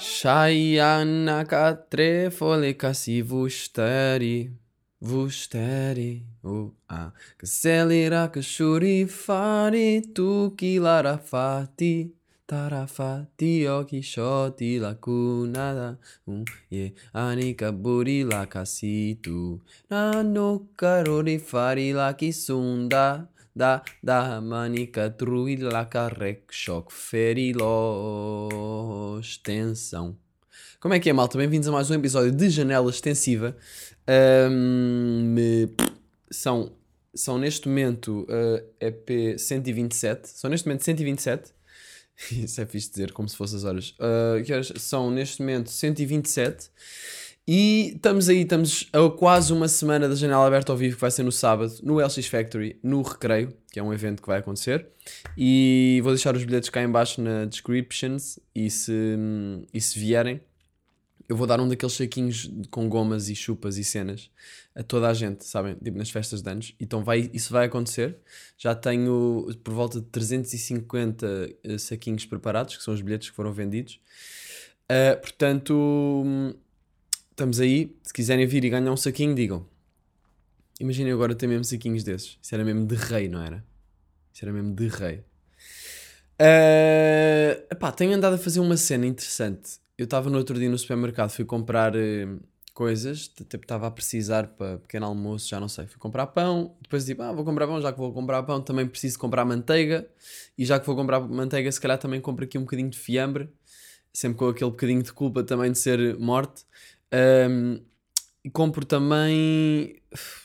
Shaiyanaka trefolikasi vusteri, vusteri, a Kaselira kashurifari tukilarafati, tarafati okishoti lakunada, ye anikaburi lakasitu, nanokarorifari lakisunda, da manica truila carrec choque ferilo extensão. Como é que é, malta? Bem-vindos a mais um episódio de Janela Extensiva. São neste momento EP 127. São neste momento 127. Isso é fixe dizer, como se fossem as horas. Que horas? São neste momento 127. E estamos a quase uma semana da Janela Aberta ao Vivo, que vai ser no sábado, no LX Factory, no Recreio, que é um evento que vai acontecer. E vou deixar os bilhetes cá em baixo na descriptions, e se vierem, eu vou dar um daqueles saquinhos com gomas e chupas e cenas a toda a gente, sabem? Tipo nas festas de anos. Então isso vai acontecer. Já tenho por volta de 350 saquinhos preparados, que são os bilhetes que foram vendidos. Portanto... Estamos aí, se quiserem vir e ganhar um saquinho, digam. Imaginem agora ter mesmo saquinhos desses. Isso era mesmo de rei, não era? Isso era mesmo de rei. Tenho andado a fazer uma cena interessante. Eu estava no outro dia no supermercado, fui comprar coisas, estava a precisar para pequeno almoço, já não sei. Fui comprar pão, depois digo, vou comprar pão, já que vou comprar pão, também preciso comprar manteiga. E já que vou comprar manteiga, se calhar também compro aqui um bocadinho de fiambre. Sempre com aquele bocadinho de culpa também de ser morte. Compro também,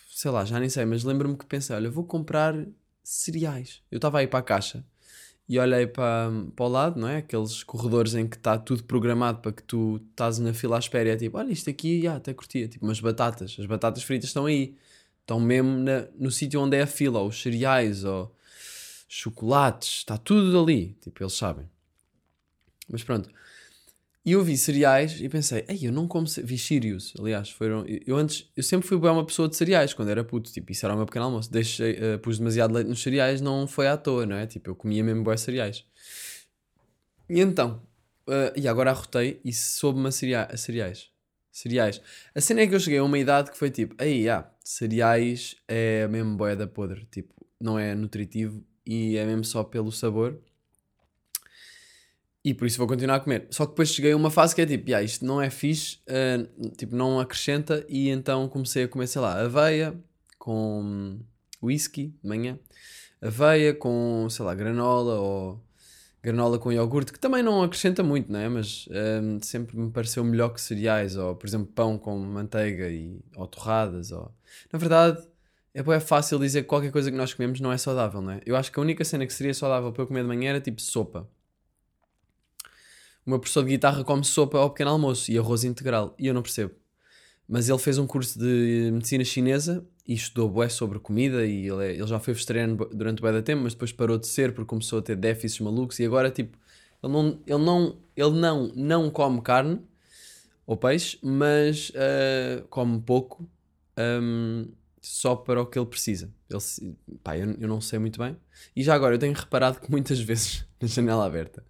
sei lá, já nem sei, mas lembro-me que pensei, olha, vou comprar cereais. Eu estava aí para a caixa e olhei para o lado, não é? Aqueles corredores em que está tudo programado para que tu estás na fila à espera e é tipo, olha, isto aqui, até curtia, tipo umas batatas. As batatas fritas estão aí, estão mesmo no sítio onde é a fila, ou os cereais, ou chocolates, está tudo ali, tipo, eles sabem. Mas pronto. E eu vi cereais e pensei, eu não como cereais. Vi Cheerios, aliás, foram... Eu sempre fui uma pessoa de cereais quando era puto, tipo, isso era o meu pequeno almoço. Pus demasiado leite nos cereais, não foi à toa, não é? Tipo, eu comia mesmo bué cereais. E então, e agora arrotei e soube-me a cereais. Cereais. A cena é que eu cheguei a uma idade que foi tipo, cereais é mesmo bué da podre, tipo, não é nutritivo e é mesmo só pelo sabor. E por isso vou continuar a comer. Só que depois cheguei a uma fase que é tipo, isto não é fixe, tipo, não acrescenta. E então comecei a comer, sei lá, aveia com whisky de manhã. Aveia com, sei lá, granola ou granola com iogurte, que também não acrescenta muito, não é? Mas sempre me pareceu melhor que cereais ou, por exemplo, pão com manteiga ou torradas. Na verdade, é fácil dizer que qualquer coisa que nós comemos não é saudável, não é? Eu acho que a única cena que seria saudável para eu comer de manhã era tipo sopa. O meu professor de guitarra come sopa ao pequeno almoço e arroz integral, e eu não percebo. Mas ele fez um curso de medicina chinesa e estudou bué sobre comida, e ele já foi vegetariano durante bué da tempo, mas depois parou de ser porque começou a ter déficits malucos, e agora tipo, ele não come carne ou peixe, mas come pouco, só para o que ele precisa. Eu não sei muito bem. E já agora, eu tenho reparado que muitas vezes na Janela Aberta,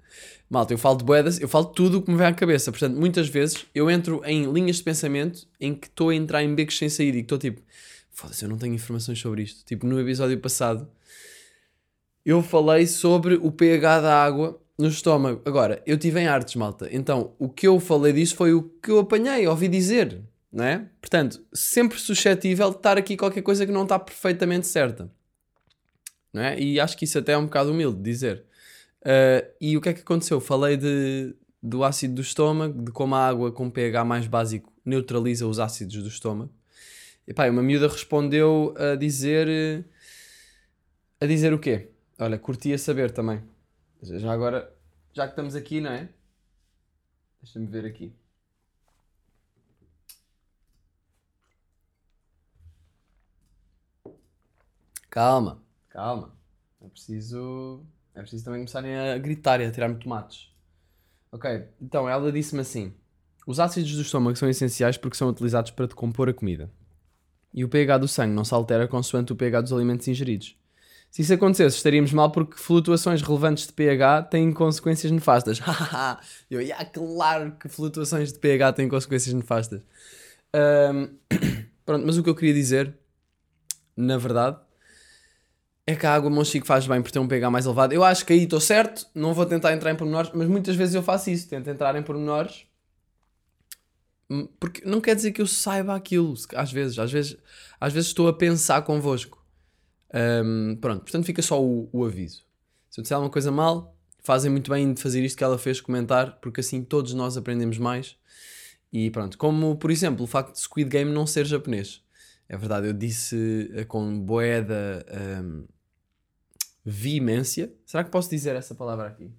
malta, eu falo de boedas, eu falo tudo o que me vem à cabeça. Portanto, muitas vezes eu entro em linhas de pensamento em que estou a entrar em becos sem saída e que estou tipo, foda-se, eu não tenho informações sobre isto. Tipo, no episódio passado eu falei sobre o pH da água no estômago. Agora, eu estive em artes, malta. Então, o que eu falei disso foi o que eu apanhei, ouvi dizer. Não é? Portanto, sempre suscetível de estar aqui qualquer coisa que não está perfeitamente certa, não é? E acho que isso até é um bocado humilde de dizer. E o que é que aconteceu? Falei do ácido do estômago, de como a água com pH mais básico neutraliza os ácidos do estômago. E pá, uma miúda respondeu a dizer o quê? Olha, curtia saber também. Já agora, já que estamos aqui, não é? Deixa-me ver aqui. Calma. É preciso também começarem a gritar e a tirar-me tomates. Ok, então ela disse-me assim. Os ácidos do estômago são essenciais porque são utilizados para decompor a comida. E o pH do sangue não se altera consoante o pH dos alimentos ingeridos. Se isso acontecesse, estaríamos mal porque flutuações relevantes de pH têm consequências nefastas. Eu, claro que flutuações de pH têm consequências nefastas. Pronto, mas o que eu queria dizer, na verdade, é que a água Monchique faz bem por ter um pH mais elevado. Eu acho que aí estou certo, não vou tentar entrar em pormenores, mas muitas vezes eu faço isso, tento entrar em pormenores, porque não quer dizer que eu saiba aquilo, às vezes estou a pensar convosco. Pronto, portanto fica só o aviso. Se eu disser alguma coisa mal, fazem muito bem de fazer isto que ela fez, comentar, porque assim todos nós aprendemos mais. E pronto, como por exemplo o facto de Squid Game não ser japonês. É verdade, eu disse com bué da veemência. Será que posso dizer essa palavra aqui?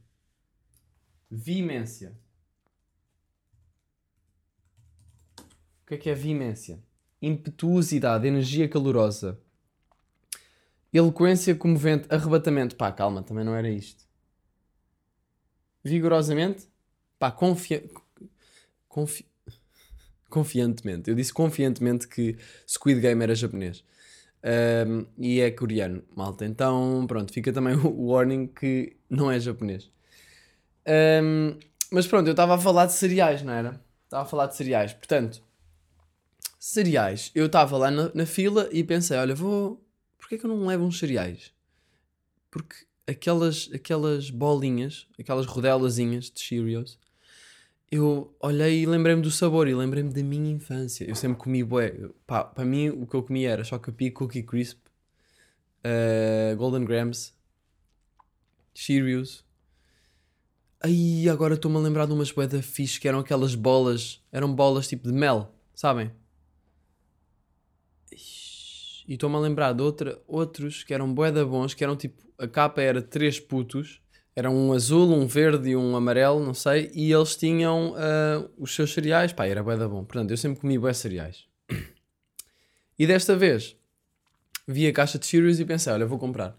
Veemência. O que é veemência? Impetuosidade, energia calorosa, eloquência comovente, arrebatamento. Pá, calma, também não era isto. Vigorosamente. Pá, confiantemente. Eu disse confiantemente que Squid Game era japonês. E é coreano, malta. Então, pronto, fica também o warning que não é japonês. Mas pronto, eu estava a falar de cereais, não era? Estava a falar de cereais. Portanto, cereais. Eu estava lá na fila e pensei, olha, porquê que eu não levo uns cereais? Porque aquelas bolinhas, aquelas rodelazinhas de Cheerios, eu olhei e lembrei-me do sabor e lembrei-me da minha infância. Eu sempre comi bué. Para mim o que eu comia era Chocapi, Cookie Crisp, Golden Grams, Cheerios. Aí agora estou-me a lembrar de umas bué da fixe que eram aquelas bolas. Eram bolas tipo de mel, sabem? E estou-me a lembrar de outros que eram bué da bons, que eram tipo... A capa era 3 putos. Era um azul, um verde e um amarelo, não sei. E eles tinham os seus cereais. Pá, era bué da bom. Portanto, eu sempre comi bué cereais. E desta vez, vi a caixa de Cheerios e pensei, olha, vou comprar.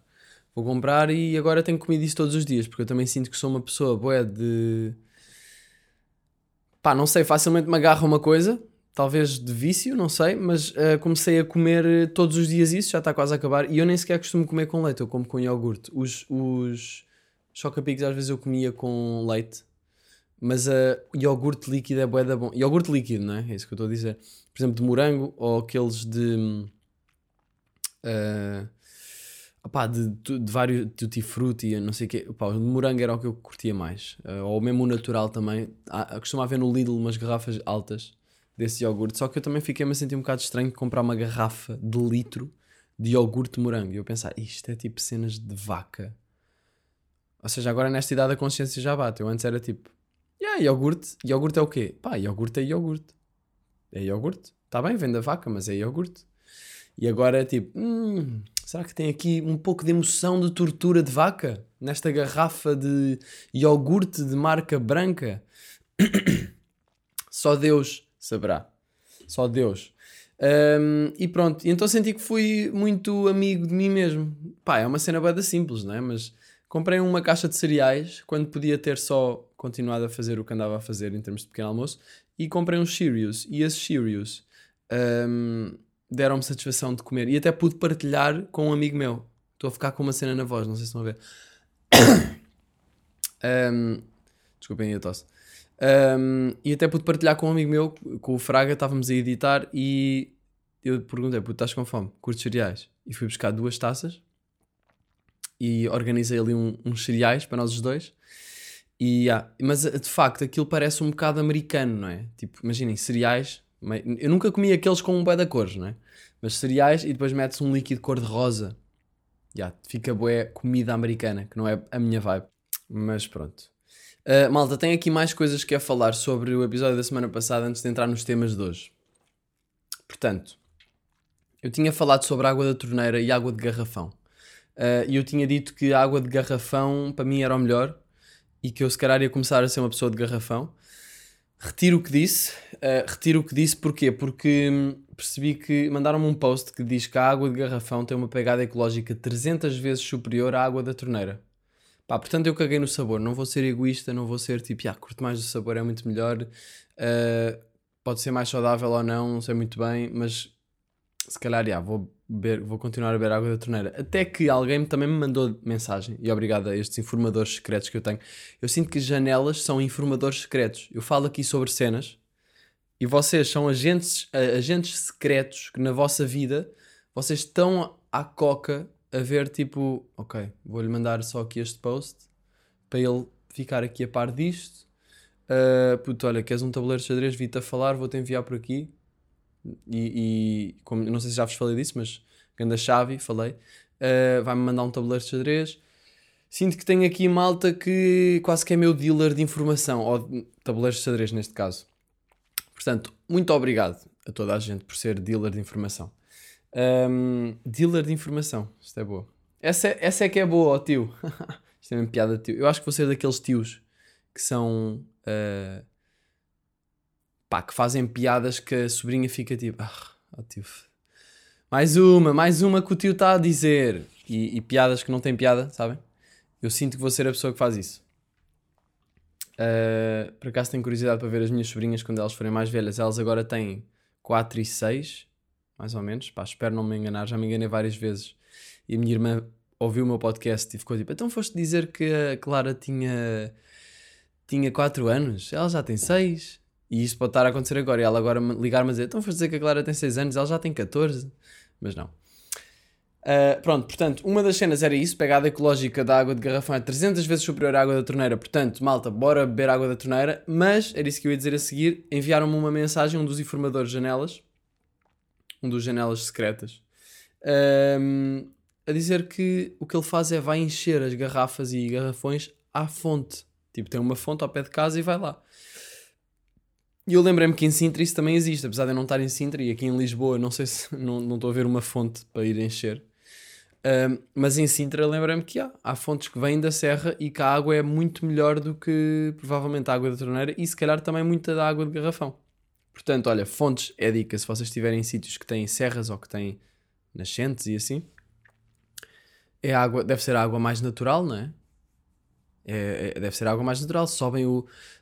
Vou comprar e agora tenho comido isso todos os dias. Porque eu também sinto que sou uma pessoa bué de... Pá, não sei, facilmente me agarro a uma coisa. Talvez de vício, não sei. Mas comecei a comer todos os dias isso. Já está quase a acabar. E eu nem sequer costumo comer com leite. Eu como com iogurte. Os Chocapicos às vezes eu comia com leite, mas iogurte líquido é bué da bom. Iogurte líquido, não é? É isso que eu estou a dizer. Por exemplo, de morango ou aqueles de... opá, de vários... Tutti-frutti, não sei o quê. Opá, o de morango era o que eu curtia mais. Ou mesmo o natural também. Costuma haver no Lidl umas garrafas altas desse iogurte, só que eu também fiquei-me a sentir um bocado estranho de comprar uma garrafa de litro de iogurte de morango. E eu pensei, isto é tipo cenas de vaca. Ou seja, agora nesta idade a consciência já bate. Eu antes era tipo, iogurte. Iogurte é o quê? Pá, iogurte é iogurte. É iogurte? Está bem, vem da vaca, mas é iogurte. E agora é tipo, será que tem aqui um pouco de emoção de tortura de vaca? Nesta garrafa de iogurte de marca branca? Só Deus saberá. Só Deus. E pronto, então senti que fui muito amigo de mim mesmo. Pá, é uma cena bada simples, não é? Mas... Comprei uma caixa de cereais, quando podia ter só continuado a fazer o que andava a fazer em termos de pequeno almoço, e comprei uns Cheerios, e esses Cheerios deram-me satisfação de comer, e até pude partilhar com um amigo meu. Estou a ficar com uma cena na voz, não sei se estão a ver. Desculpem a tosse. E até pude partilhar com um amigo meu, com o Fraga, estávamos a editar, e eu perguntei, puto, estás com fome? Curto cereais? E fui buscar 2 taças, e organizei ali uns cereais para nós os dois e, mas de facto aquilo parece um bocado americano, não é? Tipo, imaginem, cereais, eu nunca comi aqueles com um bué da cores, não é? Mas cereais e depois metes um líquido cor-de-rosa, fica bué comida americana, que não é a minha vibe, mas pronto. Malta, tenho aqui mais coisas que quero falar sobre o episódio da semana passada antes de entrar nos temas de hoje. Portanto, eu tinha falado sobre água da torneira e água de garrafão. E eu tinha dito que a água de garrafão para mim era o melhor e que eu se calhar ia começar a ser uma pessoa de garrafão. Retiro o que disse. Porquê? Porque percebi que mandaram-me um post que diz que a água de garrafão tem uma pegada ecológica 300 vezes superior à água da torneira. Pá, portanto eu caguei no sabor, não vou ser egoísta, não vou ser tipo, curto mais do sabor, é muito melhor, pode ser mais saudável ou não, não sei muito bem, mas se calhar vou continuar a beber água da torneira. Até que alguém também me mandou mensagem, e obrigado a estes informadores secretos que eu tenho. Eu sinto que janelas são informadores secretos, eu falo aqui sobre cenas, e vocês são agentes secretos que na vossa vida, vocês estão à coca a ver tipo, ok, vou-lhe mandar só aqui este post para ele ficar aqui a par disto. Puto, olha, queres um tabuleiro de xadrez? Vi-te a falar, vou-te enviar por aqui. E como, não sei se já vos falei disso, mas ganda chave, falei. Vai-me mandar um tabuleiro de xadrez. Sinto que tenho aqui malta que quase que é meu dealer de informação, ou tabuleiros de xadrez neste caso. Portanto, muito obrigado a toda a gente por ser dealer de informação. Dealer de informação, isto é boa. Essa é que é boa, ó tio. Isto é mesmo piada, tio. Eu acho que vou ser daqueles tios que são... que fazem piadas que a sobrinha fica tipo... tio. Mais uma que o tio está a dizer. E piadas que não têm piada, sabem? Eu sinto que vou ser a pessoa que faz isso. Por acaso tenho curiosidade para ver as minhas sobrinhas quando elas forem mais velhas. Elas agora têm 4 e 6, mais ou menos. Pá, espero não me enganar, já me enganei várias vezes. E a minha irmã ouviu o meu podcast e ficou tipo... Então foste dizer que a Clara tinha 4 anos? Ela já tem 6. E isso pode estar a acontecer agora. E ela agora ligar-me a dizer... Então foste dizer que a Clara tem 6 anos, ela já tem 14. Mas não. Pronto, portanto, uma das cenas era isso, pegada ecológica da água de garrafão é 300 vezes superior à água da torneira, portanto, malta, bora beber água da torneira, mas, era isso que eu ia dizer a seguir, enviaram-me uma mensagem, um dos informadores janelas, um dos janelas secretas, a dizer que o que ele faz é vai encher as garrafas e garrafões à fonte, tipo, tem uma fonte ao pé de casa e vai lá. E eu lembrei-me que em Sintra isso também existe, apesar de eu não estar em Sintra e aqui em Lisboa, não sei se não estou a ver uma fonte para ir encher. Mas em Sintra lembrei-me que há fontes que vêm da serra e que a água é muito melhor do que provavelmente a água da torneira e se calhar também muita da água de garrafão. Portanto, olha, fontes é dica, se vocês estiverem em sítios que têm serras ou que têm nascentes e assim, deve ser a água mais natural, não é? Deve ser água mais natural, sobem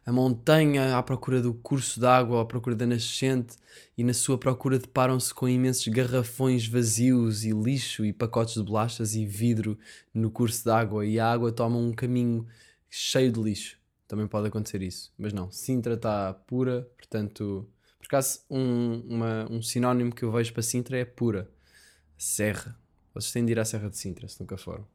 a montanha à procura do curso de água, à procura da nascente e na sua procura deparam-se com imensos garrafões vazios e lixo e pacotes de bolachas e vidro no curso de água e a água toma um caminho cheio de lixo, também pode acontecer isso, mas não, Sintra está pura, portanto, por acaso um sinónimo que eu vejo para Sintra é pura, serra, vocês têm de ir à Serra de Sintra se nunca foram.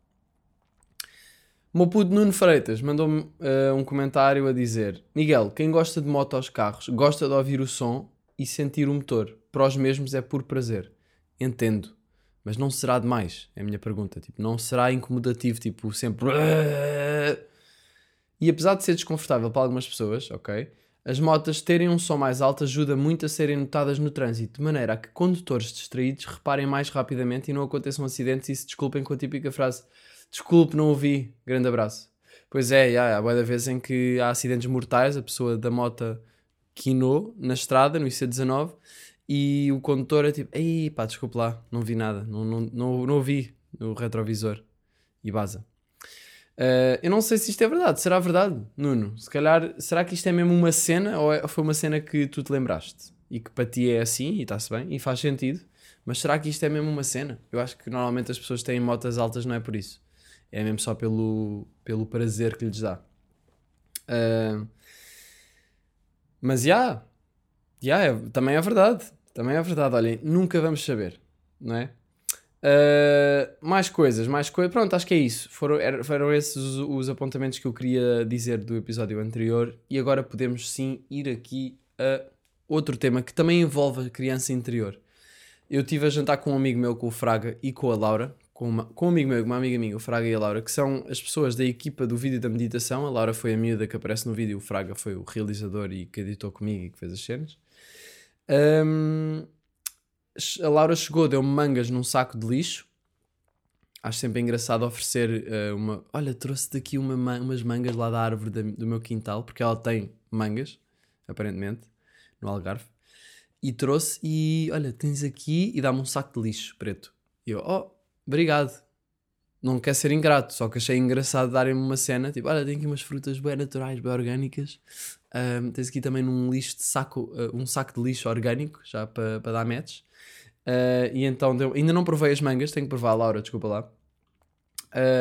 O meu puto Nuno Freitas mandou-me um comentário a dizer: Miguel, quem gosta de moto aos carros gosta de ouvir o som e sentir o motor. Para os mesmos é por prazer. Entendo. Mas não será demais? É a minha pergunta. Tipo, não será incomodativo, tipo, sempre... E apesar de ser desconfortável para algumas pessoas, ok? As motas terem um som mais alto ajuda muito a serem notadas no trânsito, de maneira a que condutores distraídos reparem mais rapidamente e não aconteçam acidentes e se desculpem com a típica frase... Desculpe, não ouvi. Grande abraço. Pois é, há boa da vez em que há acidentes mortais. A pessoa da moto quinou na estrada, no IC19, e o condutor é tipo, ei pá, desculpe lá, não vi nada, não ouvi o retrovisor. E baza. Eu não sei se isto é verdade. Será verdade, Nuno? Se calhar, será que isto é mesmo uma cena ou foi uma cena que tu te lembraste? E que para ti é assim e está-se bem e faz sentido. Mas será que isto é mesmo uma cena? Eu acho que normalmente as pessoas têm motas altas, não é por isso. É mesmo só pelo prazer que lhes dá. Mas também é verdade. Também é verdade. Olhem, nunca vamos saber, não é? Mais coisas. Pronto, acho que é isso. Foram esses os apontamentos que eu queria dizer do episódio anterior. E agora podemos sim ir aqui a outro tema que também envolve a criança interior. Eu estive a jantar com um amigo meu, com o Fraga e com a Laura. Com um amigo meu, uma amiga minha, o Fraga e a Laura, que são as pessoas da equipa do vídeo da meditação. A Laura foi a miúda que aparece no vídeo, o Fraga foi o realizador e que editou comigo e que fez as cenas. A Laura chegou, deu-me mangas num saco de lixo. Acho sempre engraçado oferecer uma... Olha, trouxe daqui umas mangas lá da árvore do meu quintal, porque ela tem mangas, aparentemente, no Algarve. E trouxe e, olha, tens aqui e dá-me um saco de lixo preto. E eu, obrigado. não quero ser ingrato, só que achei engraçado darem-me uma cena, tipo, olha, tem aqui umas frutas bem naturais, bem orgânicas, tens aqui também num lixo de saco, um saco de lixo orgânico, já para dar match, e então, ainda não provei as mangas, tenho que provar, Laura, desculpa lá,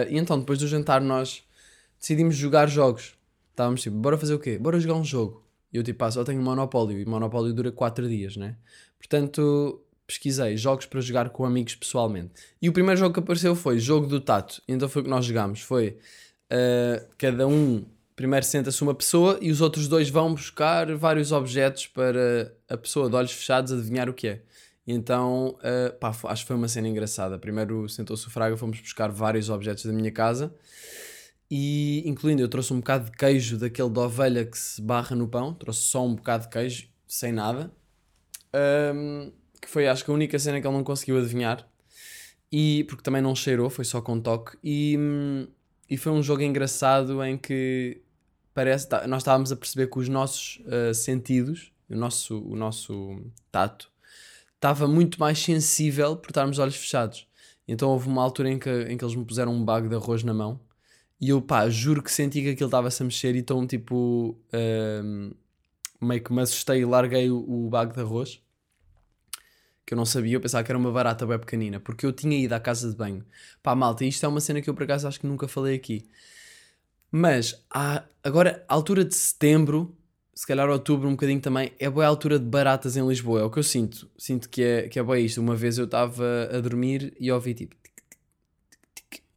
e então, depois do jantar, nós decidimos jogar jogos, estávamos tipo, bora fazer o quê? Bora jogar um jogo, e eu tipo, só tenho Monopólio, e Monopólio dura 4 dias, né? Portanto, pesquisei jogos para jogar com amigos pessoalmente. E o primeiro jogo que apareceu foi Jogo do Tato. Então foi o que nós jogámos. Foi cada um, primeiro senta-se uma pessoa e os outros dois vão buscar vários objetos para a pessoa de olhos fechados adivinhar o que é. E então, acho que foi uma cena engraçada. Primeiro sentou-se o Fraga, fomos buscar vários objetos da minha casa. E incluindo, eu trouxe um bocado de queijo daquele da ovelha que se barra no pão. Trouxe só um bocado de queijo, sem nada. Que foi acho que a única cena que ele não conseguiu adivinhar, e porque também não cheirou, foi só com toque, e foi um jogo engraçado em que parece, nós estávamos a perceber que os nossos sentidos, o nosso tato estava muito mais sensível por estarmos olhos fechados. Então houve uma altura em que eles me puseram um bago de arroz na mão e eu juro que senti que aquilo estava-se a mexer, e então tipo meio que me assustei e larguei o bago de arroz, que eu não sabia, eu pensava que era uma barata bem pequenina, porque eu tinha ido à casa de banho. Pá, malta, isto é uma cena que eu por acaso acho que nunca falei aqui. Mas, agora, à altura de setembro, se calhar outubro um bocadinho também, é boa a altura de baratas em Lisboa, é o que eu sinto. Sinto que é boa isto. Uma vez eu estava a dormir e ouvi tipo...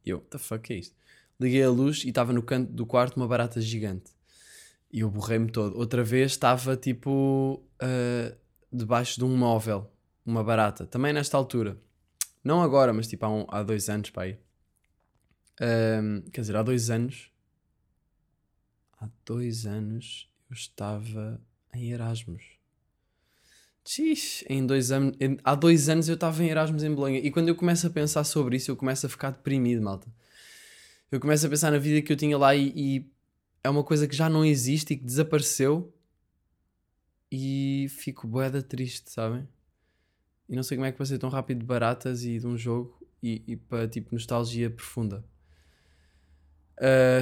E eu, what the fuck é isto? Liguei a luz e estava no canto do quarto uma barata gigante. E eu borrei-me todo. Outra vez estava tipo... debaixo de um móvel. Uma barata, também nesta altura, não agora, mas tipo há 2 anos, pai. Quer dizer, há dois anos eu estava em Erasmus. Há 2 anos eu estava em Erasmus em Bolonha, e quando eu começo a pensar sobre isso, eu começo a ficar deprimido, malta. Eu começo a pensar na vida que eu tinha lá, e é uma coisa que já não existe e que desapareceu, e fico bué triste, sabem? E não sei como é que passei tão rápido de baratas e de um jogo e para tipo nostalgia profunda.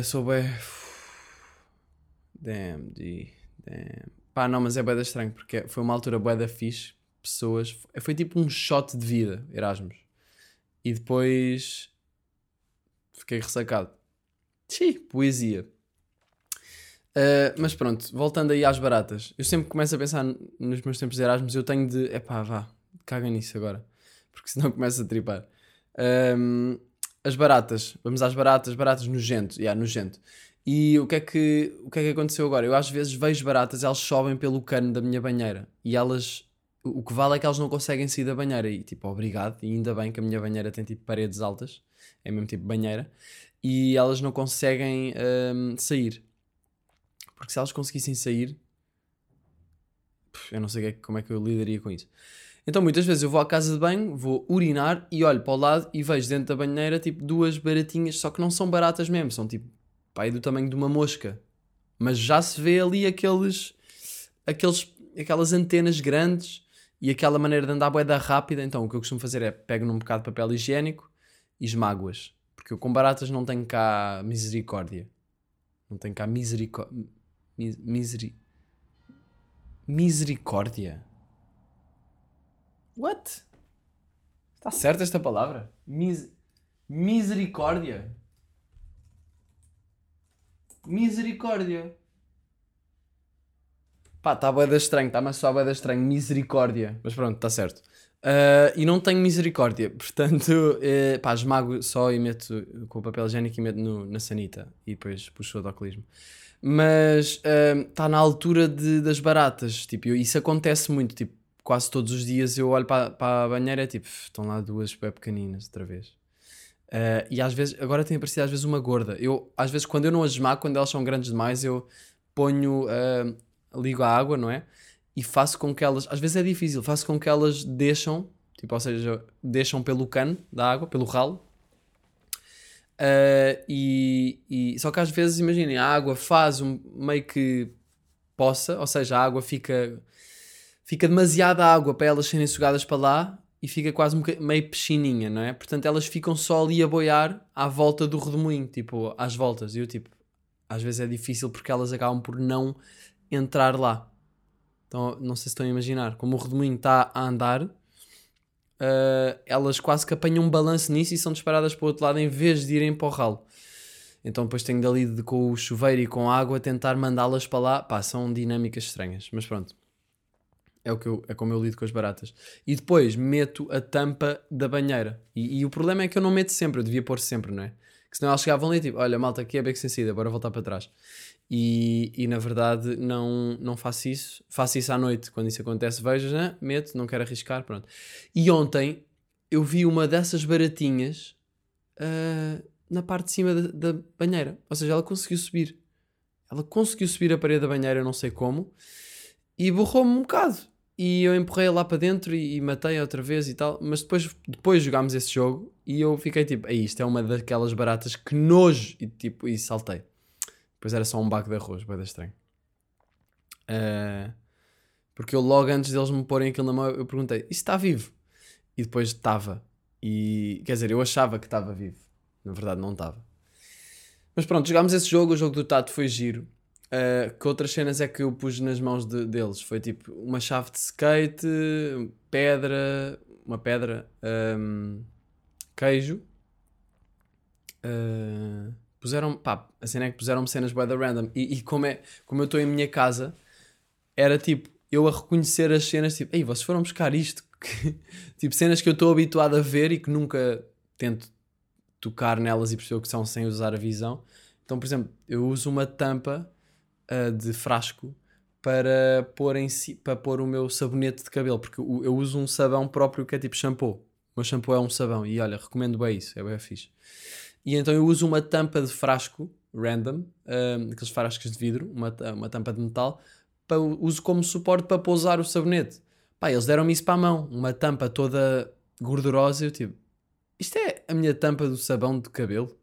Sou bem... Damn. Pá, não, mas é bué estranho, porque foi uma altura bué fixe. Pessoas... Foi tipo um shot de vida, Erasmus. E depois... Fiquei ressacado. Poesia. Mas pronto, voltando aí às baratas. Eu sempre começo a pensar nos meus tempos de Erasmus, eu tenho de... Caga nisso agora, porque senão começa a tripar. As baratas, vamos às baratas nojento. E o que é que aconteceu agora? Eu às vezes vejo baratas, elas sobem pelo cano da minha banheira, e elas, o que vale é que elas não conseguem sair da banheira, e tipo, obrigado, e ainda bem que a minha banheira tem tipo paredes altas, é mesmo tipo banheira, e elas não conseguem sair, porque se elas conseguissem sair, eu não sei como é que eu lidaria com isso. Então muitas vezes eu vou à casa de banho, vou urinar e olho para o lado e vejo dentro da banheira tipo 2 baratinhas, só que não são baratas mesmo, são tipo, é do tamanho de uma mosca. Mas já se vê ali aquelas antenas grandes e aquela maneira de andar boeda rápida. Então o que eu costumo fazer é pego num bocado de papel higiênico e esmago-as. Porque eu com baratas não tenho cá misericórdia. Não tenho cá misericórdia. What? Está certa esta palavra? Misericórdia. Misericórdia. Pá, está bué estranho. Está-me a soar bué estranho. Misericórdia. Mas pronto, está certo. E não tenho misericórdia. Portanto, esmago só e meto com o papel higiênico e meto na sanita. E depois puxo o autocolismo. Mas está na altura das baratas. Tipo, isso acontece muito. Tipo, quase todos os dias eu olho para a banheira e é tipo, estão lá 2 bem pequeninas outra vez. E às vezes, agora tem aparecido às vezes uma gorda. Eu, às vezes, quando eu não as esmago, quando elas são grandes demais, eu ponho, ligo a água, não é? E faço com que elas, às vezes é difícil, faço com que elas deixam, tipo, ou seja, deixam pelo cano da água, pelo ralo. Só que às vezes, imaginem, a água faz meio que poça, ou seja, a água fica demasiada água para elas serem sugadas para lá, e fica quase meio piscininha, não é? Portanto, elas ficam só ali a boiar à volta do redemoinho, tipo, às voltas. E eu, tipo, às vezes é difícil porque elas acabam por não entrar lá. Então, não sei se estão a imaginar. Como o redemoinho está a andar, elas quase que apanham um balanço nisso e são disparadas para o outro lado em vez de irem para o ralo. Então depois tenho dali com o chuveiro e com a água tentar mandá-las para lá. Pá, são dinâmicas estranhas, mas pronto. É como eu lido com as baratas. E depois meto a tampa da banheira. E o problema é que eu não meto sempre, eu devia pôr sempre, não é? Porque senão elas chegavam ali tipo, olha malta, aqui é beco sem saída, bora voltar para trás. E na verdade não faço isso. Faço isso à noite, quando isso acontece, vejo, né? Meto, não quero arriscar, pronto. E ontem eu vi uma dessas baratinhas na parte de cima da banheira. Ou seja, ela conseguiu subir. Ela conseguiu subir a parede da banheira, eu não sei como. E borrou-me um bocado. E eu empurrei-a lá para dentro e matei-a outra vez e tal. Mas depois jogámos esse jogo e eu fiquei tipo, aí isto é uma daquelas baratas, que nojo! E saltei. Depois era só um baco de arroz, bué estranho. Porque eu logo antes deles me porem aquilo na mão, eu perguntei, isto está vivo? E depois estava. E quer dizer, eu achava que estava vivo. Na verdade não estava. Mas pronto, jogámos esse jogo, o jogo do Tato foi giro. Que outras cenas é que eu pus nas mãos deles? Foi tipo uma chave de skate, uma pedra, queijo. Puseram, pá, a cena é que puseram-me cenas by the random. E como eu estou em minha casa, era tipo eu a reconhecer as cenas, tipo, ei, vocês foram buscar isto? Tipo cenas que eu estou habituado a ver e que nunca tento tocar nelas e perceber o que são sem usar a visão. Então, por exemplo, eu uso uma tampa de frasco para pôr o meu sabonete de cabelo, porque eu uso um sabão próprio que é tipo shampoo. O meu shampoo é um sabão e olha, recomendo bem isso, é bem fixe. E então eu uso uma tampa de frasco random, aqueles frascos de vidro, uma tampa de metal, uso como suporte para pousar o sabonete. Pá, eles deram-me isso para a mão, uma tampa toda gordurosa, eu tipo, isto é a minha tampa do sabão de cabelo?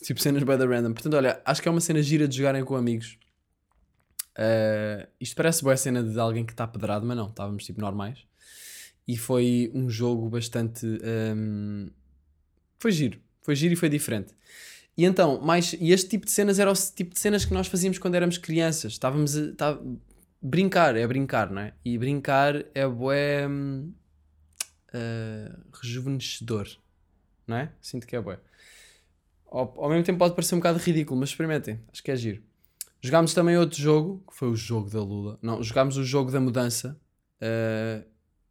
Tipo cenas by the random. Portanto, olha, acho que é uma cena gira de jogarem com amigos. Isto parece boa cena de alguém que está pedrado, mas não, estávamos tipo normais. E foi um jogo bastante... foi giro. Foi giro e foi diferente. E então, e este tipo de cenas era o tipo de cenas que nós fazíamos quando éramos crianças. Estávamos a brincar, é brincar, não é? E brincar é bué... rejuvenescedor, não é? Sinto que é bué. Ao mesmo tempo pode parecer um bocado ridículo, mas experimentem, acho que é giro. Jogámos também outro jogo, que foi o jogo da Lula. Não, jogámos o jogo da mudança.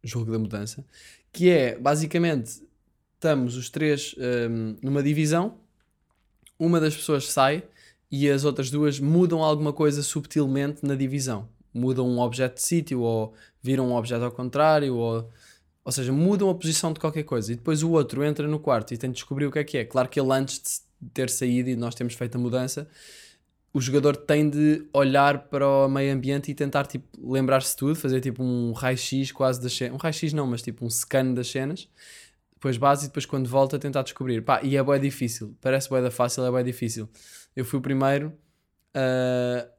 Jogo da mudança. Que é, basicamente, estamos os três numa divisão. Uma das pessoas sai e as outras duas mudam alguma coisa subtilmente na divisão. Mudam um objeto de sítio ou viram um objeto ao contrário ou... Ou seja, mudam a posição de qualquer coisa. E depois o outro entra no quarto e tem de descobrir o que é que é. Claro que ele antes de ter saído e nós temos feito a mudança, o jogador tem de olhar para o meio ambiente e tentar tipo, lembrar-se tudo. Fazer tipo um raio-x quase das cenas. Um raio-x não, mas tipo um scan das cenas. Depois base e depois quando volta tentar descobrir. Pá, e é bué difícil. Parece bué da fácil, é bué difícil. Eu fui o primeiro.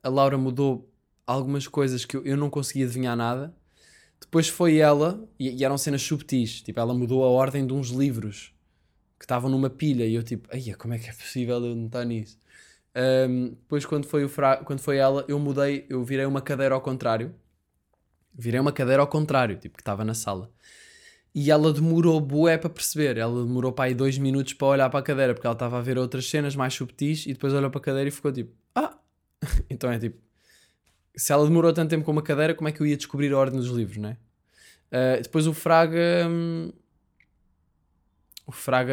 A Laura mudou algumas coisas que eu não conseguia adivinhar nada. Depois foi ela, e eram cenas subtis, tipo, ela mudou a ordem de uns livros que estavam numa pilha, e eu tipo, ai, como é que é possível eu não estar nisso? Depois quando foi ela, eu virei uma cadeira ao contrário, tipo, que estava na sala, e ela demorou bué para perceber, ela demorou para aí 2 minutos para olhar para a cadeira, porque ela estava a ver outras cenas mais subtis, e depois olhou para a cadeira e ficou tipo, ah! Então é tipo, se ela demorou tanto tempo com uma cadeira, como é que eu ia descobrir a ordem dos livros, não é? Depois o Fraga...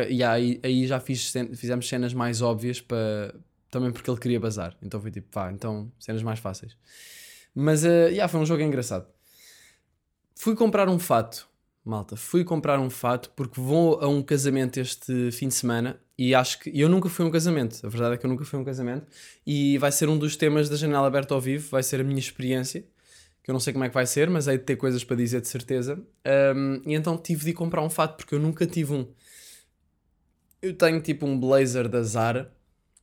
E aí já fizemos cenas mais óbvias para... Também porque ele queria bazar. Então foi tipo, pá, então cenas mais fáceis. Mas, foi um jogo engraçado. Fui comprar um fato. Malta, fui comprar um fato porque vou a um casamento este fim de semana e acho que... Eu nunca fui a um casamento. A verdade é que eu nunca fui a um casamento. E vai ser um dos temas da Janela Aberta ao Vivo. Vai ser a minha experiência. Que eu não sei como é que vai ser, mas hei de ter coisas para dizer de certeza. E então tive de ir comprar um fato porque eu nunca tive um. Eu tenho tipo um blazer da Zara.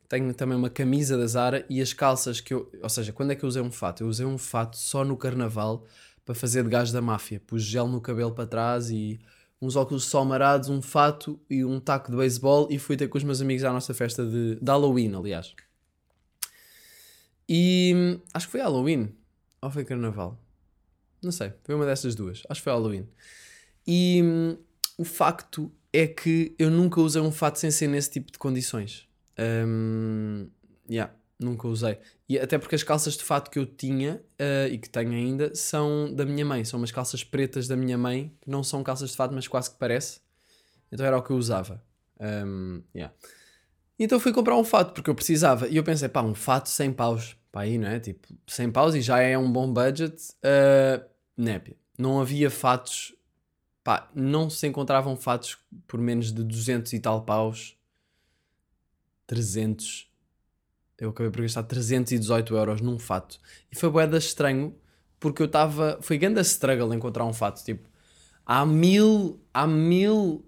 Tenho também uma camisa da Zara e as calças que eu... Ou seja, quando é que eu usei um fato? Eu usei um fato só no carnaval... para fazer de gajo da máfia, pus gel no cabelo para trás e uns óculos de sol marados, um fato e um taco de beisebol e fui ter com os meus amigos à nossa festa de Halloween, aliás. E acho que foi Halloween ou foi Carnaval? Não sei, foi uma dessas duas. Acho que foi Halloween. E o facto é que eu nunca usei um fato sem ser nesse tipo de condições. Nunca usei. E até porque as calças de fato que eu tinha e que tenho ainda são da minha mãe. São umas calças pretas da minha mãe, que não são calças de fato, mas quase que parece. Então era o que eu usava. Então fui comprar um fato, porque eu precisava. E eu pensei, pá, um fato 100 paus. Pá, aí, não é? Tipo, 100 paus e já é um bom budget. Népia. Não havia fatos... Pá, não se encontravam fatos por menos de 200 e tal paus. 300... Eu acabei por gastar 318 euros num fato. E foi bué de estranho, porque eu estava... Foi grande struggle encontrar um fato. Tipo, há mil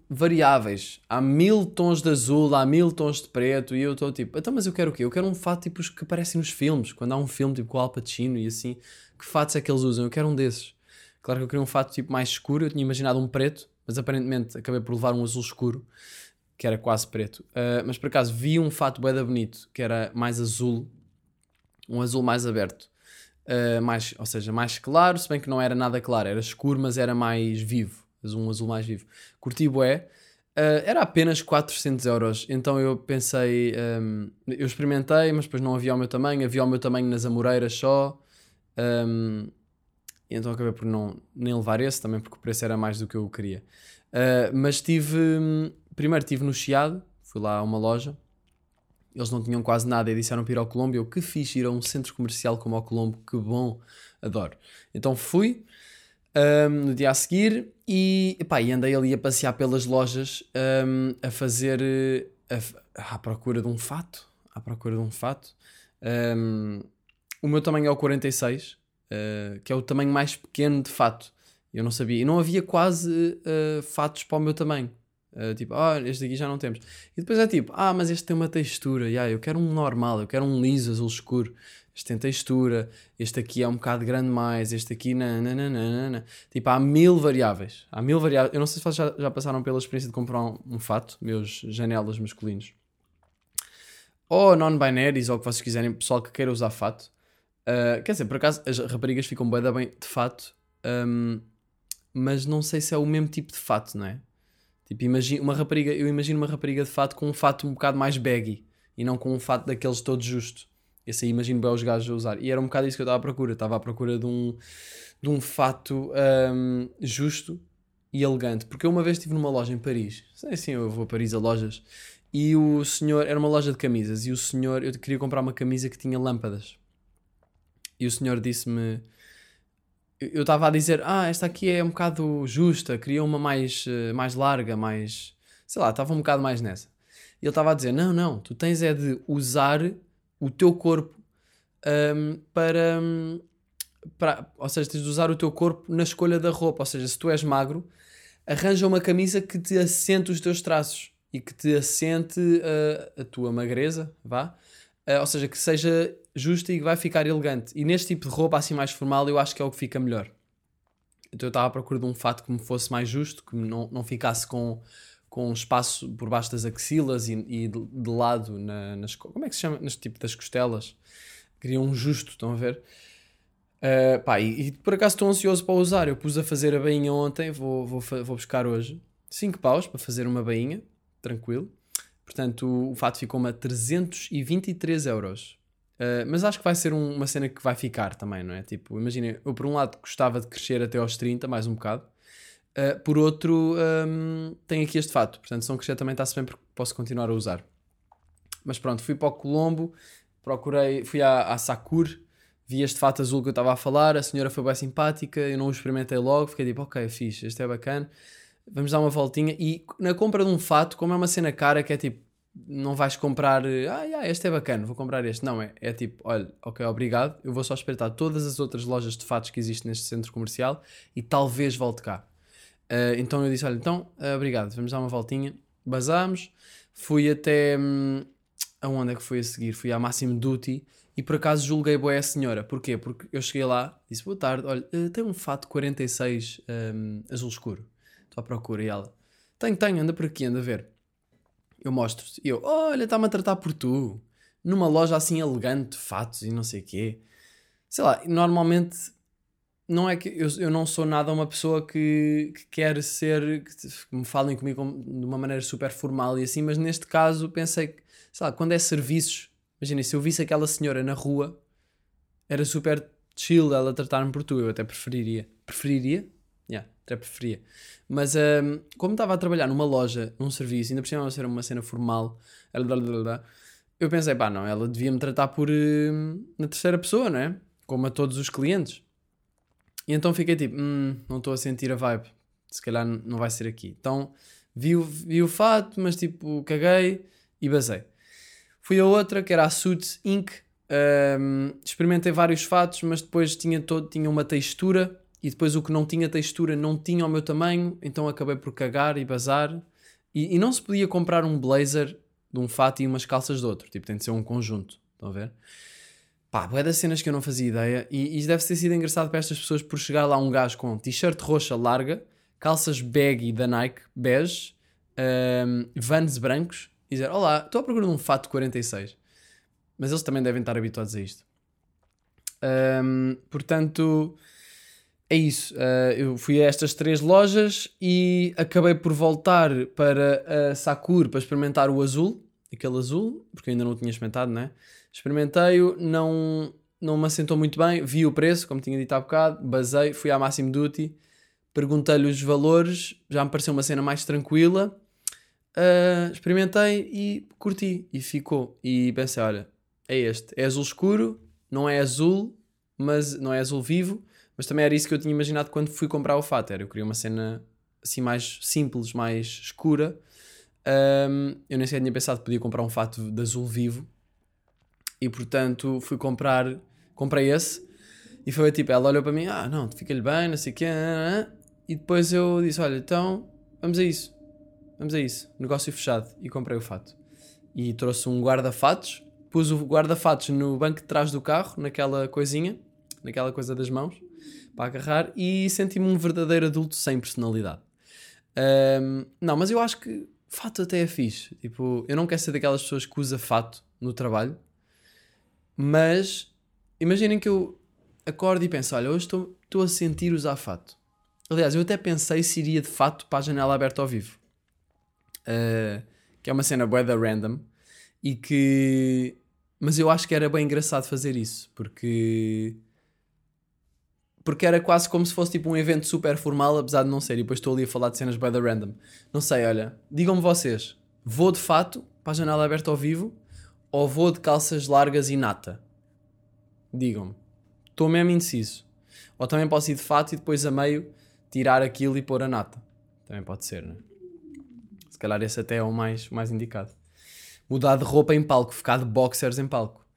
variáveis. Há mil tons de azul, há mil tons de preto. E eu estou tipo, então mas eu quero o quê? Eu quero um fato tipo os que aparecem nos filmes. Quando há um filme tipo com o Al Pacino e assim. Que fatos é que eles usam? Eu quero um desses. Claro que eu queria um fato tipo mais escuro. Eu tinha imaginado um preto, mas aparentemente acabei por levar um azul escuro. Que era quase preto, mas por acaso vi um fato bué da bonito, que era mais azul, um azul mais aberto, ou seja, mais claro, se bem que não era nada claro, era escuro, mas era mais vivo, um azul mais vivo. Curti bué, era apenas 400 euros, então eu pensei, eu experimentei, mas depois não havia ao meu tamanho, havia ao meu tamanho nas Amoreiras só, então acabei por não nem levar esse também, porque o preço era mais do que eu queria. Mas tive... Primeiro estive no Chiado, fui lá a uma loja, eles não tinham quase nada e disseram para ir ao Colombo, eu que fiz ir a um centro comercial como ao Colombo, que bom, adoro. Então fui no dia a seguir e, epá, e andei ali a passear pelas lojas à procura de um fato, o meu tamanho é o 46, que é o tamanho mais pequeno de fato, eu não sabia, e não havia quase fatos para o meu tamanho. Este aqui já não temos. E depois é tipo, mas este tem uma textura. Eu quero um normal, eu quero um liso, azul escuro. Este tem textura. Este aqui é um bocado grande mais. Este aqui, nananana. Tipo, há mil variáveis. Eu não sei se vocês já passaram pela experiência de comprar um fato, meus janelas masculinos. Ou non-binaries, ou o que vocês quiserem, pessoal que queira usar fato. Quer dizer, por acaso, as raparigas ficam bem de fato. Mas não sei se é o mesmo tipo de fato, não é? Tipo, eu imagino uma rapariga de fato com um fato um bocado mais baggy e não com um fato daqueles todo justo. Esse aí imagino bem os gajos a usar. E era um bocado isso que eu estava à procura. Estava à procura de um fato justo e elegante. Porque eu uma vez estive numa loja em Paris. Sim, eu vou a Paris a lojas. E o senhor... Era uma loja de camisas. E o senhor... Eu queria comprar uma camisa que tinha lâmpadas. E o senhor disse-me... Eu estava a dizer, esta aqui é um bocado justa, queria uma mais larga, mais... Sei lá, estava um bocado mais nessa. E ele estava a dizer, não, tu tens é de usar o teu corpo Ou seja, tens de usar o teu corpo na escolha da roupa. Ou seja, se tu és magro, arranja uma camisa que te assente os teus traços e que te assente a tua magreza, vá. Ou seja, que seja... justa e que vai ficar elegante. E neste tipo de roupa assim mais formal eu acho que é o que fica melhor. Então eu estava à procura de um fato que me fosse mais justo, que não ficasse com espaço por baixo das axilas e de lado nas... Como é que se chama? Neste tipo das costelas. Queria um justo, estão a ver? E por acaso estou ansioso para usar. Eu pus a fazer a bainha ontem, vou buscar hoje. 5 paus para fazer uma bainha, tranquilo. Portanto o fato ficou-me a 323 euros. Mas acho que vai ser uma cena que vai ficar também, não é? Tipo, imaginem, eu por um lado gostava de crescer até aos 30, mais um bocado. Por outro, tenho aqui este fato. Portanto, se não crescer também está-se bem porque posso continuar a usar. Mas pronto, fui para o Colombo, fui à Sakur, vi este fato azul que eu estava a falar, a senhora foi bem simpática, eu não o experimentei logo, fiquei tipo, ok, fixe, este é bacana, vamos dar uma voltinha. E na compra de um fato, como é uma cena cara que é tipo, não vais comprar, este é bacana, vou comprar este. Não, é tipo, olha, ok, obrigado, eu vou só espreitar todas as outras lojas de fatos que existem neste centro comercial e talvez volte cá. Então eu disse, olha, obrigado, vamos dar uma voltinha. Basámos, fui até... aonde é que fui a seguir? Fui à Massimo Dutti e por acaso julguei boa a senhora. Porquê? Porque eu cheguei lá, disse, boa tarde, olha, tem um fato 46 azul escuro. estou à procura. E ela, tenho, anda por aqui, anda a ver. Eu mostro-te. E eu, olha, está-me a tratar por tu. Numa loja assim elegante, de fatos e não sei o quê. Sei lá, normalmente... Não é que eu não sou nada uma pessoa que quer ser, que me falem comigo de uma maneira super formal e assim, mas neste caso pensei que, sei lá, quando é serviços, imagina, se eu visse aquela senhora na rua, era super chill ela tratar-me por tu, eu até preferiria. Preferiria? Yeah, até preferia. Mas como estava a trabalhar numa loja, num serviço, ainda por cima era uma cena formal, eu pensei, pá, não, ela devia me tratar por na terceira pessoa, não é? Como a todos os clientes. E então fiquei tipo, não estou a sentir a vibe, se calhar não vai ser aqui. Então vi o fato, mas tipo, caguei e basei. Fui a outra, que era a Suits Inc. Experimentei vários fatos, mas depois tinha uma textura e depois o que não tinha textura não tinha o meu tamanho, então acabei por cagar e bazar. E não se podia comprar um blazer de um fato e umas calças de outro, tipo, tem de ser um conjunto, estão a ver? Pá, bué das cenas que eu não fazia ideia, e deve ter sido engraçado para estas pessoas por chegar lá um gajo com t-shirt roxa larga, calças baggy da Nike, bege, vans brancos, e dizer, olá, estou à procura de um fato 46. Mas eles também devem estar habituados a isto. Portanto, é isso. Eu fui a estas 3 lojas e acabei por voltar para a Sakura para experimentar o azul, aquele azul, porque eu ainda não o tinha experimentado, não é? Experimentei-o, não me assentou muito bem, vi o preço, como tinha dito há bocado, basei, fui à Massimo Dutti, perguntei-lhe os valores, já me pareceu uma cena mais tranquila, experimentei e curti, e ficou, e pensei, olha, é este, é azul escuro, não é azul, mas não é azul vivo, mas também era isso que eu tinha imaginado quando fui comprar o fato, eu queria uma cena assim mais simples, mais escura, eu nem sequer tinha pensado que podia comprar um fato de azul vivo, e portanto fui comprei esse e foi tipo, ela olhou para mim, não, fica-lhe bem, não sei o quê, e depois eu disse, olha, então vamos a isso, negócio fechado, e comprei o fato e trouxe um guarda-fatos, pus o guarda-fatos no banco de trás do carro, naquela coisa das mãos para agarrar, e senti-me um verdadeiro adulto sem personalidade. Não, mas eu acho que fato até é fixe, tipo, eu não quero ser daquelas pessoas que usa fato no trabalho. Mas imaginem que eu acordo e penso, olha, hoje estou a sentir usar fato. Aliás, eu até pensei se iria de fato para a janela aberta ao vivo. Que é uma cena bué da random. Mas eu acho que era bem engraçado fazer isso. Porque era quase como se fosse tipo um evento super formal, apesar de não ser. E depois estou ali a falar de cenas bué da random. Não sei, olha, digam-me vocês, vou de fato para a janela aberta ao vivo? Ou vou de calças largas e nata? Digam-me. Estou mesmo indeciso. Ou também posso ir de fato e depois a meio tirar aquilo e pôr a nata. Também pode ser, não é? Se calhar esse até é o mais indicado. Mudar de roupa em palco. Ficar de boxers em palco.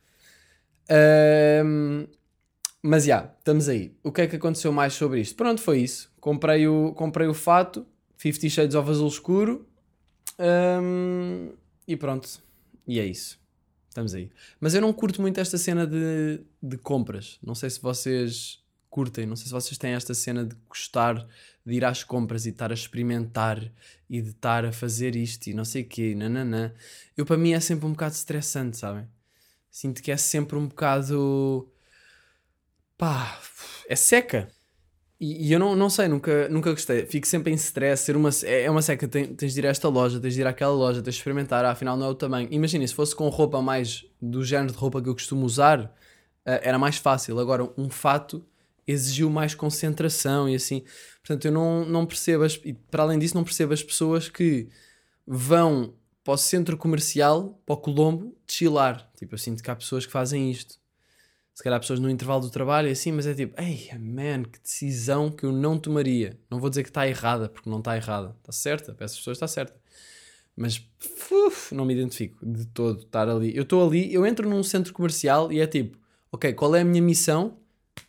Mas já, estamos aí. O que é que aconteceu mais sobre isto? Pronto, foi isso. Comprei o fato. 50 Shades of Azul escuro. E pronto. E é isso. Estamos aí. Mas eu não curto muito esta cena de compras. Não sei se vocês curtem, não sei se vocês têm esta cena de gostar de ir às compras e de estar a experimentar e de estar a fazer isto e não sei o quê, nananã. Eu, para mim, é sempre um bocado estressante, sabem? Sinto que é sempre um bocado... pá, é seca. E eu não sei, nunca gostei. Fico sempre em stress. É uma seca. Tens de ir a esta loja, tens de ir àquela loja, tens de experimentar. Afinal, não é o tamanho. Imagina, se fosse com roupa mais do género de roupa que eu costumo usar, era mais fácil. Agora, um fato exigiu mais concentração e assim. Portanto, eu não percebo. E para além disso, não percebo as pessoas que vão para o centro comercial, para o Colombo, chilar. Tipo, eu sinto que há pessoas que fazem isto. Se calhar pessoas no intervalo do trabalho e assim, mas é tipo, ei, man, que decisão que eu não tomaria. Não vou dizer que está errada, porque não está errada. Está certa, para essas pessoas está certa. Mas, não me identifico de todo estar ali. Eu estou ali, eu entro num centro comercial e é tipo, ok, qual é a minha missão?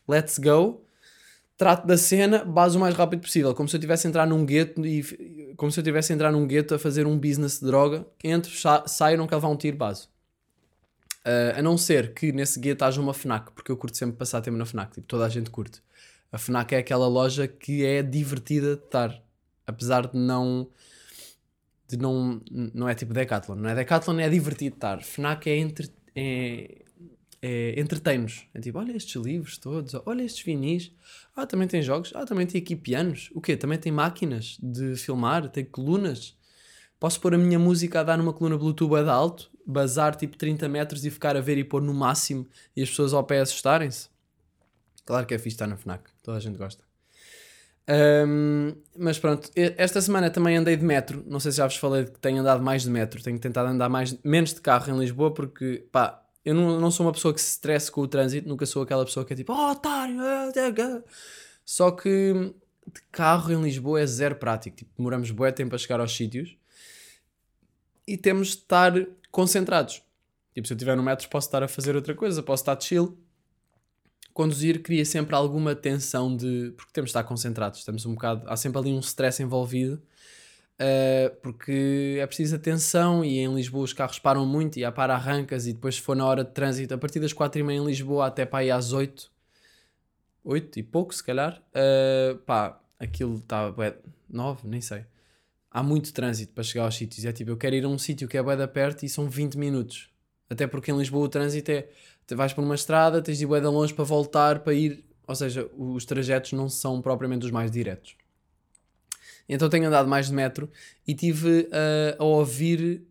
Let's go. Trato da cena, baso o mais rápido possível. Como se eu tivesse a entrar num gueto, a fazer um business de droga. Entro, saio, não quero levar um tiro, baso. A não ser que nesse gueto haja uma FNAC, porque eu curto sempre passar tempo na FNAC, tipo, toda a gente curte. A FNAC é aquela loja que é divertida de estar. apesar de não é tipo Decathlon, não é? Decathlon é divertido estar, FNAC é entretém-nos, é tipo, olha estes livros todos, olha estes vinis, também tem jogos, também tem aqui pianos, o quê? Também tem máquinas de filmar, tem colunas, posso pôr a minha música a dar numa coluna Bluetooth de alto, bazar tipo 30 metros e ficar a ver e pôr no máximo e as pessoas ao pé assustarem-se. Claro que é fixe estar na FNAC, toda a gente gosta. Mas pronto, esta semana também andei de metro, não sei se já vos falei que tenho andado mais de metro, tenho tentado andar menos de carro em Lisboa porque, pá, eu não sou uma pessoa que se estresse com o trânsito, nunca sou aquela pessoa que é tipo, otário, só que de carro em Lisboa é zero prático, tipo, demoramos bué tempo a chegar aos sítios e temos de estar concentrados, tipo, se eu estiver no metro posso estar a fazer outra coisa, posso estar chill. Conduzir cria sempre alguma tensão de... porque temos de estar concentrados, estamos um bocado... há sempre ali um stress envolvido, porque é preciso atenção e em Lisboa os carros param muito e há para-arrancas e depois se for na hora de trânsito, a partir das 4h30 em Lisboa até para aí às 8 e pouco se calhar, aquilo está... 9, nem sei. Há muito trânsito para chegar aos sítios, é tipo, eu quero ir a um sítio que é bué da perto e são 20 minutos. Até porque em Lisboa o trânsito é... vais por uma estrada, tens de ir bué de longe para voltar, para ir... Ou seja, os trajetos não são propriamente os mais diretos. Então tenho andado mais de metro e tive a ouvir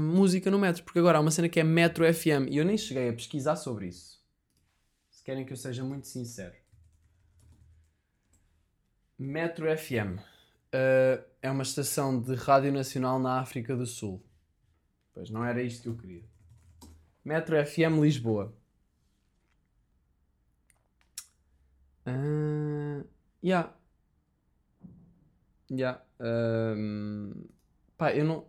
música no metro. Porque agora há uma cena que é Metro FM e eu nem cheguei a pesquisar sobre isso. Se querem que eu seja muito sincero. Metro FM é uma estação de rádio nacional na África do Sul. Pois não era isto que eu queria. Metro FM Lisboa. Eu não...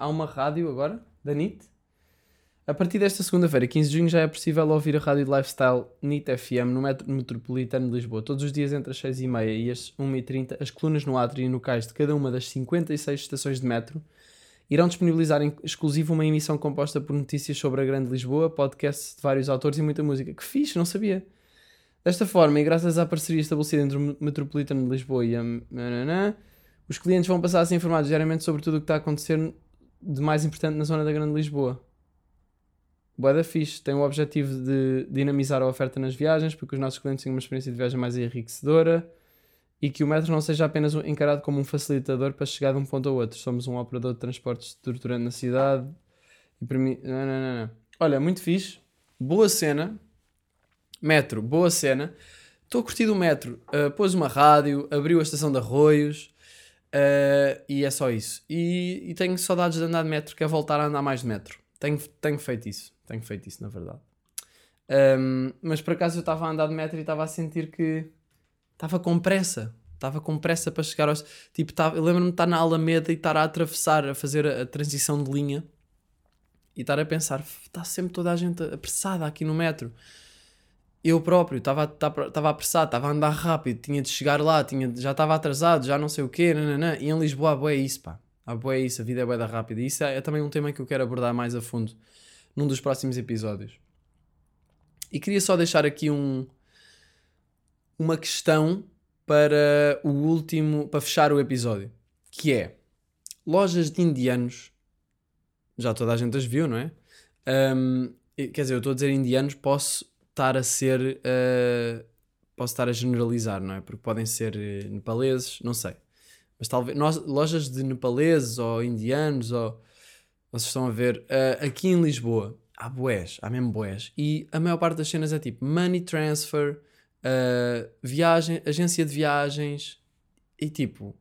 há uma rádio agora, da NIT. A partir desta segunda-feira, 15 de junho, já é possível ouvir a rádio de Lifestyle NIT FM no Metro Metropolitano de Lisboa. Todos os dias entre as 6h30 e as 1h30, as colunas no átrio e no cais de cada uma das 56 estações de metro irão disponibilizar em exclusivo uma emissão composta por notícias sobre a Grande Lisboa, podcasts de vários autores e muita música. Que fixe, não sabia. Desta forma, e graças à parceria estabelecida entre o Metropolitano de Lisboa e a... os clientes vão passar a ser informados diariamente sobre tudo o que está a acontecer de mais importante na zona da Grande Lisboa. Bué da fixe. Tem o objetivo de dinamizar a oferta nas viagens, porque os nossos clientes têm uma experiência de viagem mais enriquecedora. E que o metro não seja apenas encarado como um facilitador para chegar de um ponto ao outro. Somos um operador de transportes estruturante na cidade. E Olha, muito fixe. Boa cena. Metro, boa cena. Estou a curtir o metro. Pôs uma rádio, abriu a estação de Arroios. E é só isso. E tenho saudades de andar de metro, quero voltar a andar mais de metro. Tenho feito isso. Na verdade. Mas por acaso eu estava a andar de metro e estava a sentir que... Estava com pressa para chegar aos... Tipo, eu lembro-me de estar na Alameda e estar a atravessar, a fazer a transição de linha e estar a pensar, está sempre toda a gente apressada aqui no metro. Eu próprio estava apressado, estava a andar rápido, tinha de chegar lá, já estava atrasado, já não sei o quê, E em Lisboa há bué isso, pá. Há bué isso, a vida é bué da rápida. E isso é também um tema que eu quero abordar mais a fundo num dos próximos episódios. E queria só deixar aqui uma questão para fechar o episódio, que é lojas de indianos. Já toda a gente as viu, não é? Quer dizer, eu estou a dizer indianos, posso estar a generalizar, não é? Porque podem ser nepaleses, não sei, mas talvez lojas de nepaleses ou indianos, ou vocês estão a ver aqui em Lisboa há mesmo boés, e a maior parte das cenas é tipo money transfer, viagem, agência de viagens, e tipo,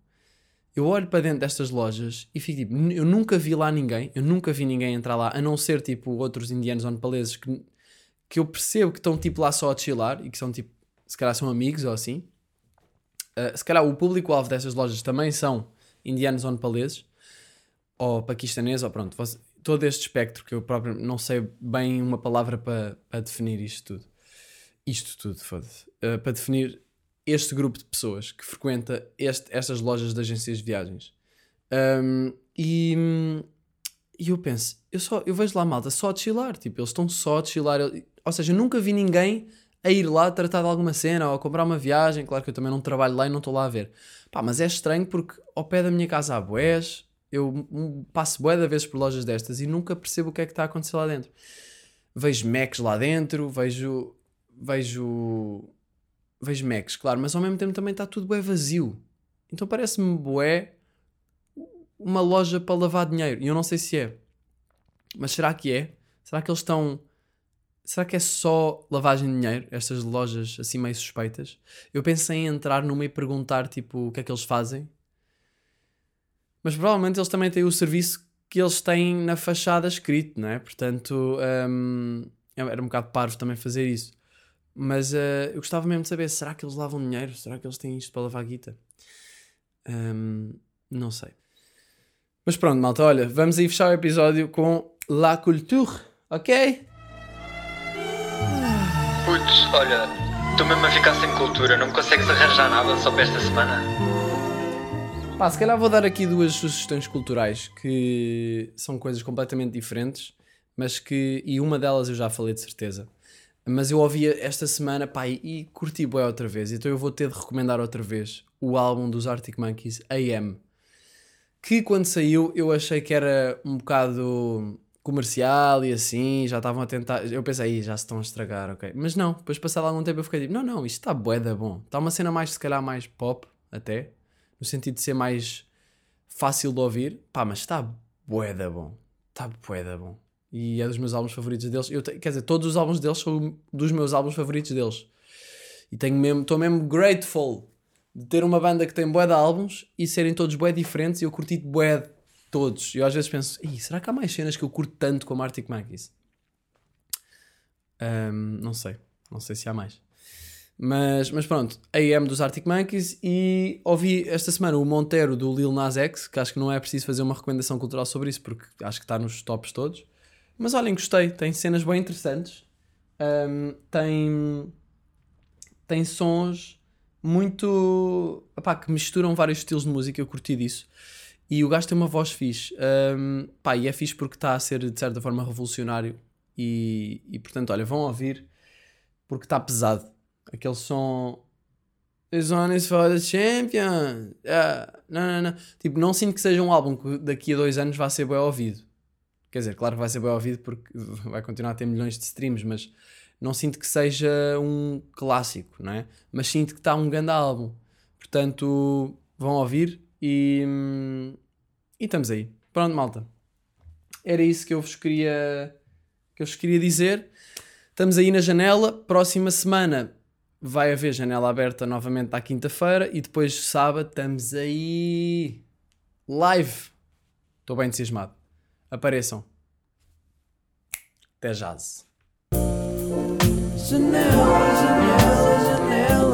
eu olho para dentro destas lojas e fico tipo, eu nunca vi lá ninguém, entrar lá, a não ser tipo outros indianos ou nepaleses que eu percebo que estão tipo lá só a chilar e que são tipo, se calhar são amigos ou assim, se calhar o público-alvo destas lojas também são indianos ou nepaleses, ou paquistaneses, ou pronto, todo este espectro que eu próprio não sei bem uma palavra para definir isto tudo, foda-se, para definir este grupo de pessoas que frequenta estas lojas de agências de viagens. E eu penso, eu vejo lá malta só a chilar, tipo, eles estão só a chilar, ou seja, eu nunca vi ninguém a ir lá tratar de alguma cena ou a comprar uma viagem. Claro que eu também não trabalho lá e não estou lá a ver. Pá, mas é estranho porque ao pé da minha casa há bués, eu passo bué de vezes por lojas destas e nunca percebo o que é que está a acontecer lá dentro. Vejo Macs lá dentro, vejo Macs, claro, mas ao mesmo tempo também está tudo bué vazio. Então parece-me bué uma loja para lavar dinheiro. E eu não sei se é. Mas será que é? Será que eles estão... Será que é só lavagem de dinheiro? Estas lojas assim meio suspeitas. Eu pensei em entrar numa e perguntar tipo o que é que eles fazem. Mas provavelmente eles também têm o serviço que eles têm na fachada escrito, não é? Portanto, era um bocado parvo também fazer isso. Mas eu gostava mesmo de saber, será que eles lavam dinheiro? Será que eles têm isto para lavar guita? Não sei. Mas pronto, malta, olha, vamos aí fechar o episódio com La Culture, ok? Putz, olha, tu mesmo a ficar sem cultura, não me consegues arranjar nada só para esta semana? Pá, se calhar vou dar aqui duas sugestões culturais que são coisas completamente diferentes, mas que, e uma delas eu já falei de certeza, mas eu ouvi esta semana, pá, e curti bué outra vez, então eu vou ter de recomendar outra vez o álbum dos Arctic Monkeys, AM, que quando saiu eu achei que era um bocado... comercial e assim, já estavam a tentar... Eu pensei, já se estão a estragar, ok. Mas não, depois passado algum tempo eu fiquei tipo, não, isto está bué da bom. Está uma cena mais, se calhar, mais pop, até. No sentido de ser mais fácil de ouvir. Pá, mas está bué da bom. Está bué da bom. E é dos meus álbuns favoritos deles. Quer dizer, todos os álbuns deles são dos meus álbuns favoritos deles. E tenho mesmo... Estou mesmo grateful de ter uma banda que tem bué de álbuns e serem todos bué diferentes e eu curti bué de todos. Eu às vezes penso, será que há mais cenas que eu curto tanto como Arctic Monkeys? Não sei se há mais. Mas pronto, AM dos Arctic Monkeys e ouvi esta semana o Montero do Lil Nas X, que acho que não é preciso fazer uma recomendação cultural sobre isso, porque acho que está nos tops todos. Mas olhem, gostei, tem cenas bem interessantes, tem sons muito... Epá, que misturam vários estilos de música, eu curti disso. E o gajo tem uma voz fixe. E é fixe porque está a ser, de certa forma, revolucionário. E portanto, olha, vão ouvir porque está pesado. Aquele som... It's on is for the champion. Não. Tipo, não sinto que seja um álbum que daqui a 2 anos vai ser bem ouvido. Quer dizer, claro que vai ser bem ouvido porque vai continuar a ter milhões de streams, mas não sinto que seja um clássico, não é? Mas sinto que está um grande álbum. Portanto, vão ouvir e estamos aí. Pronto, malta. Era isso que eu vos queria dizer. Estamos aí na janela. Próxima semana vai haver janela aberta novamente à quinta-feira e depois sábado estamos aí live. Estou bem entusiasmado. Apareçam. Até jazz. Janela, janela, janela.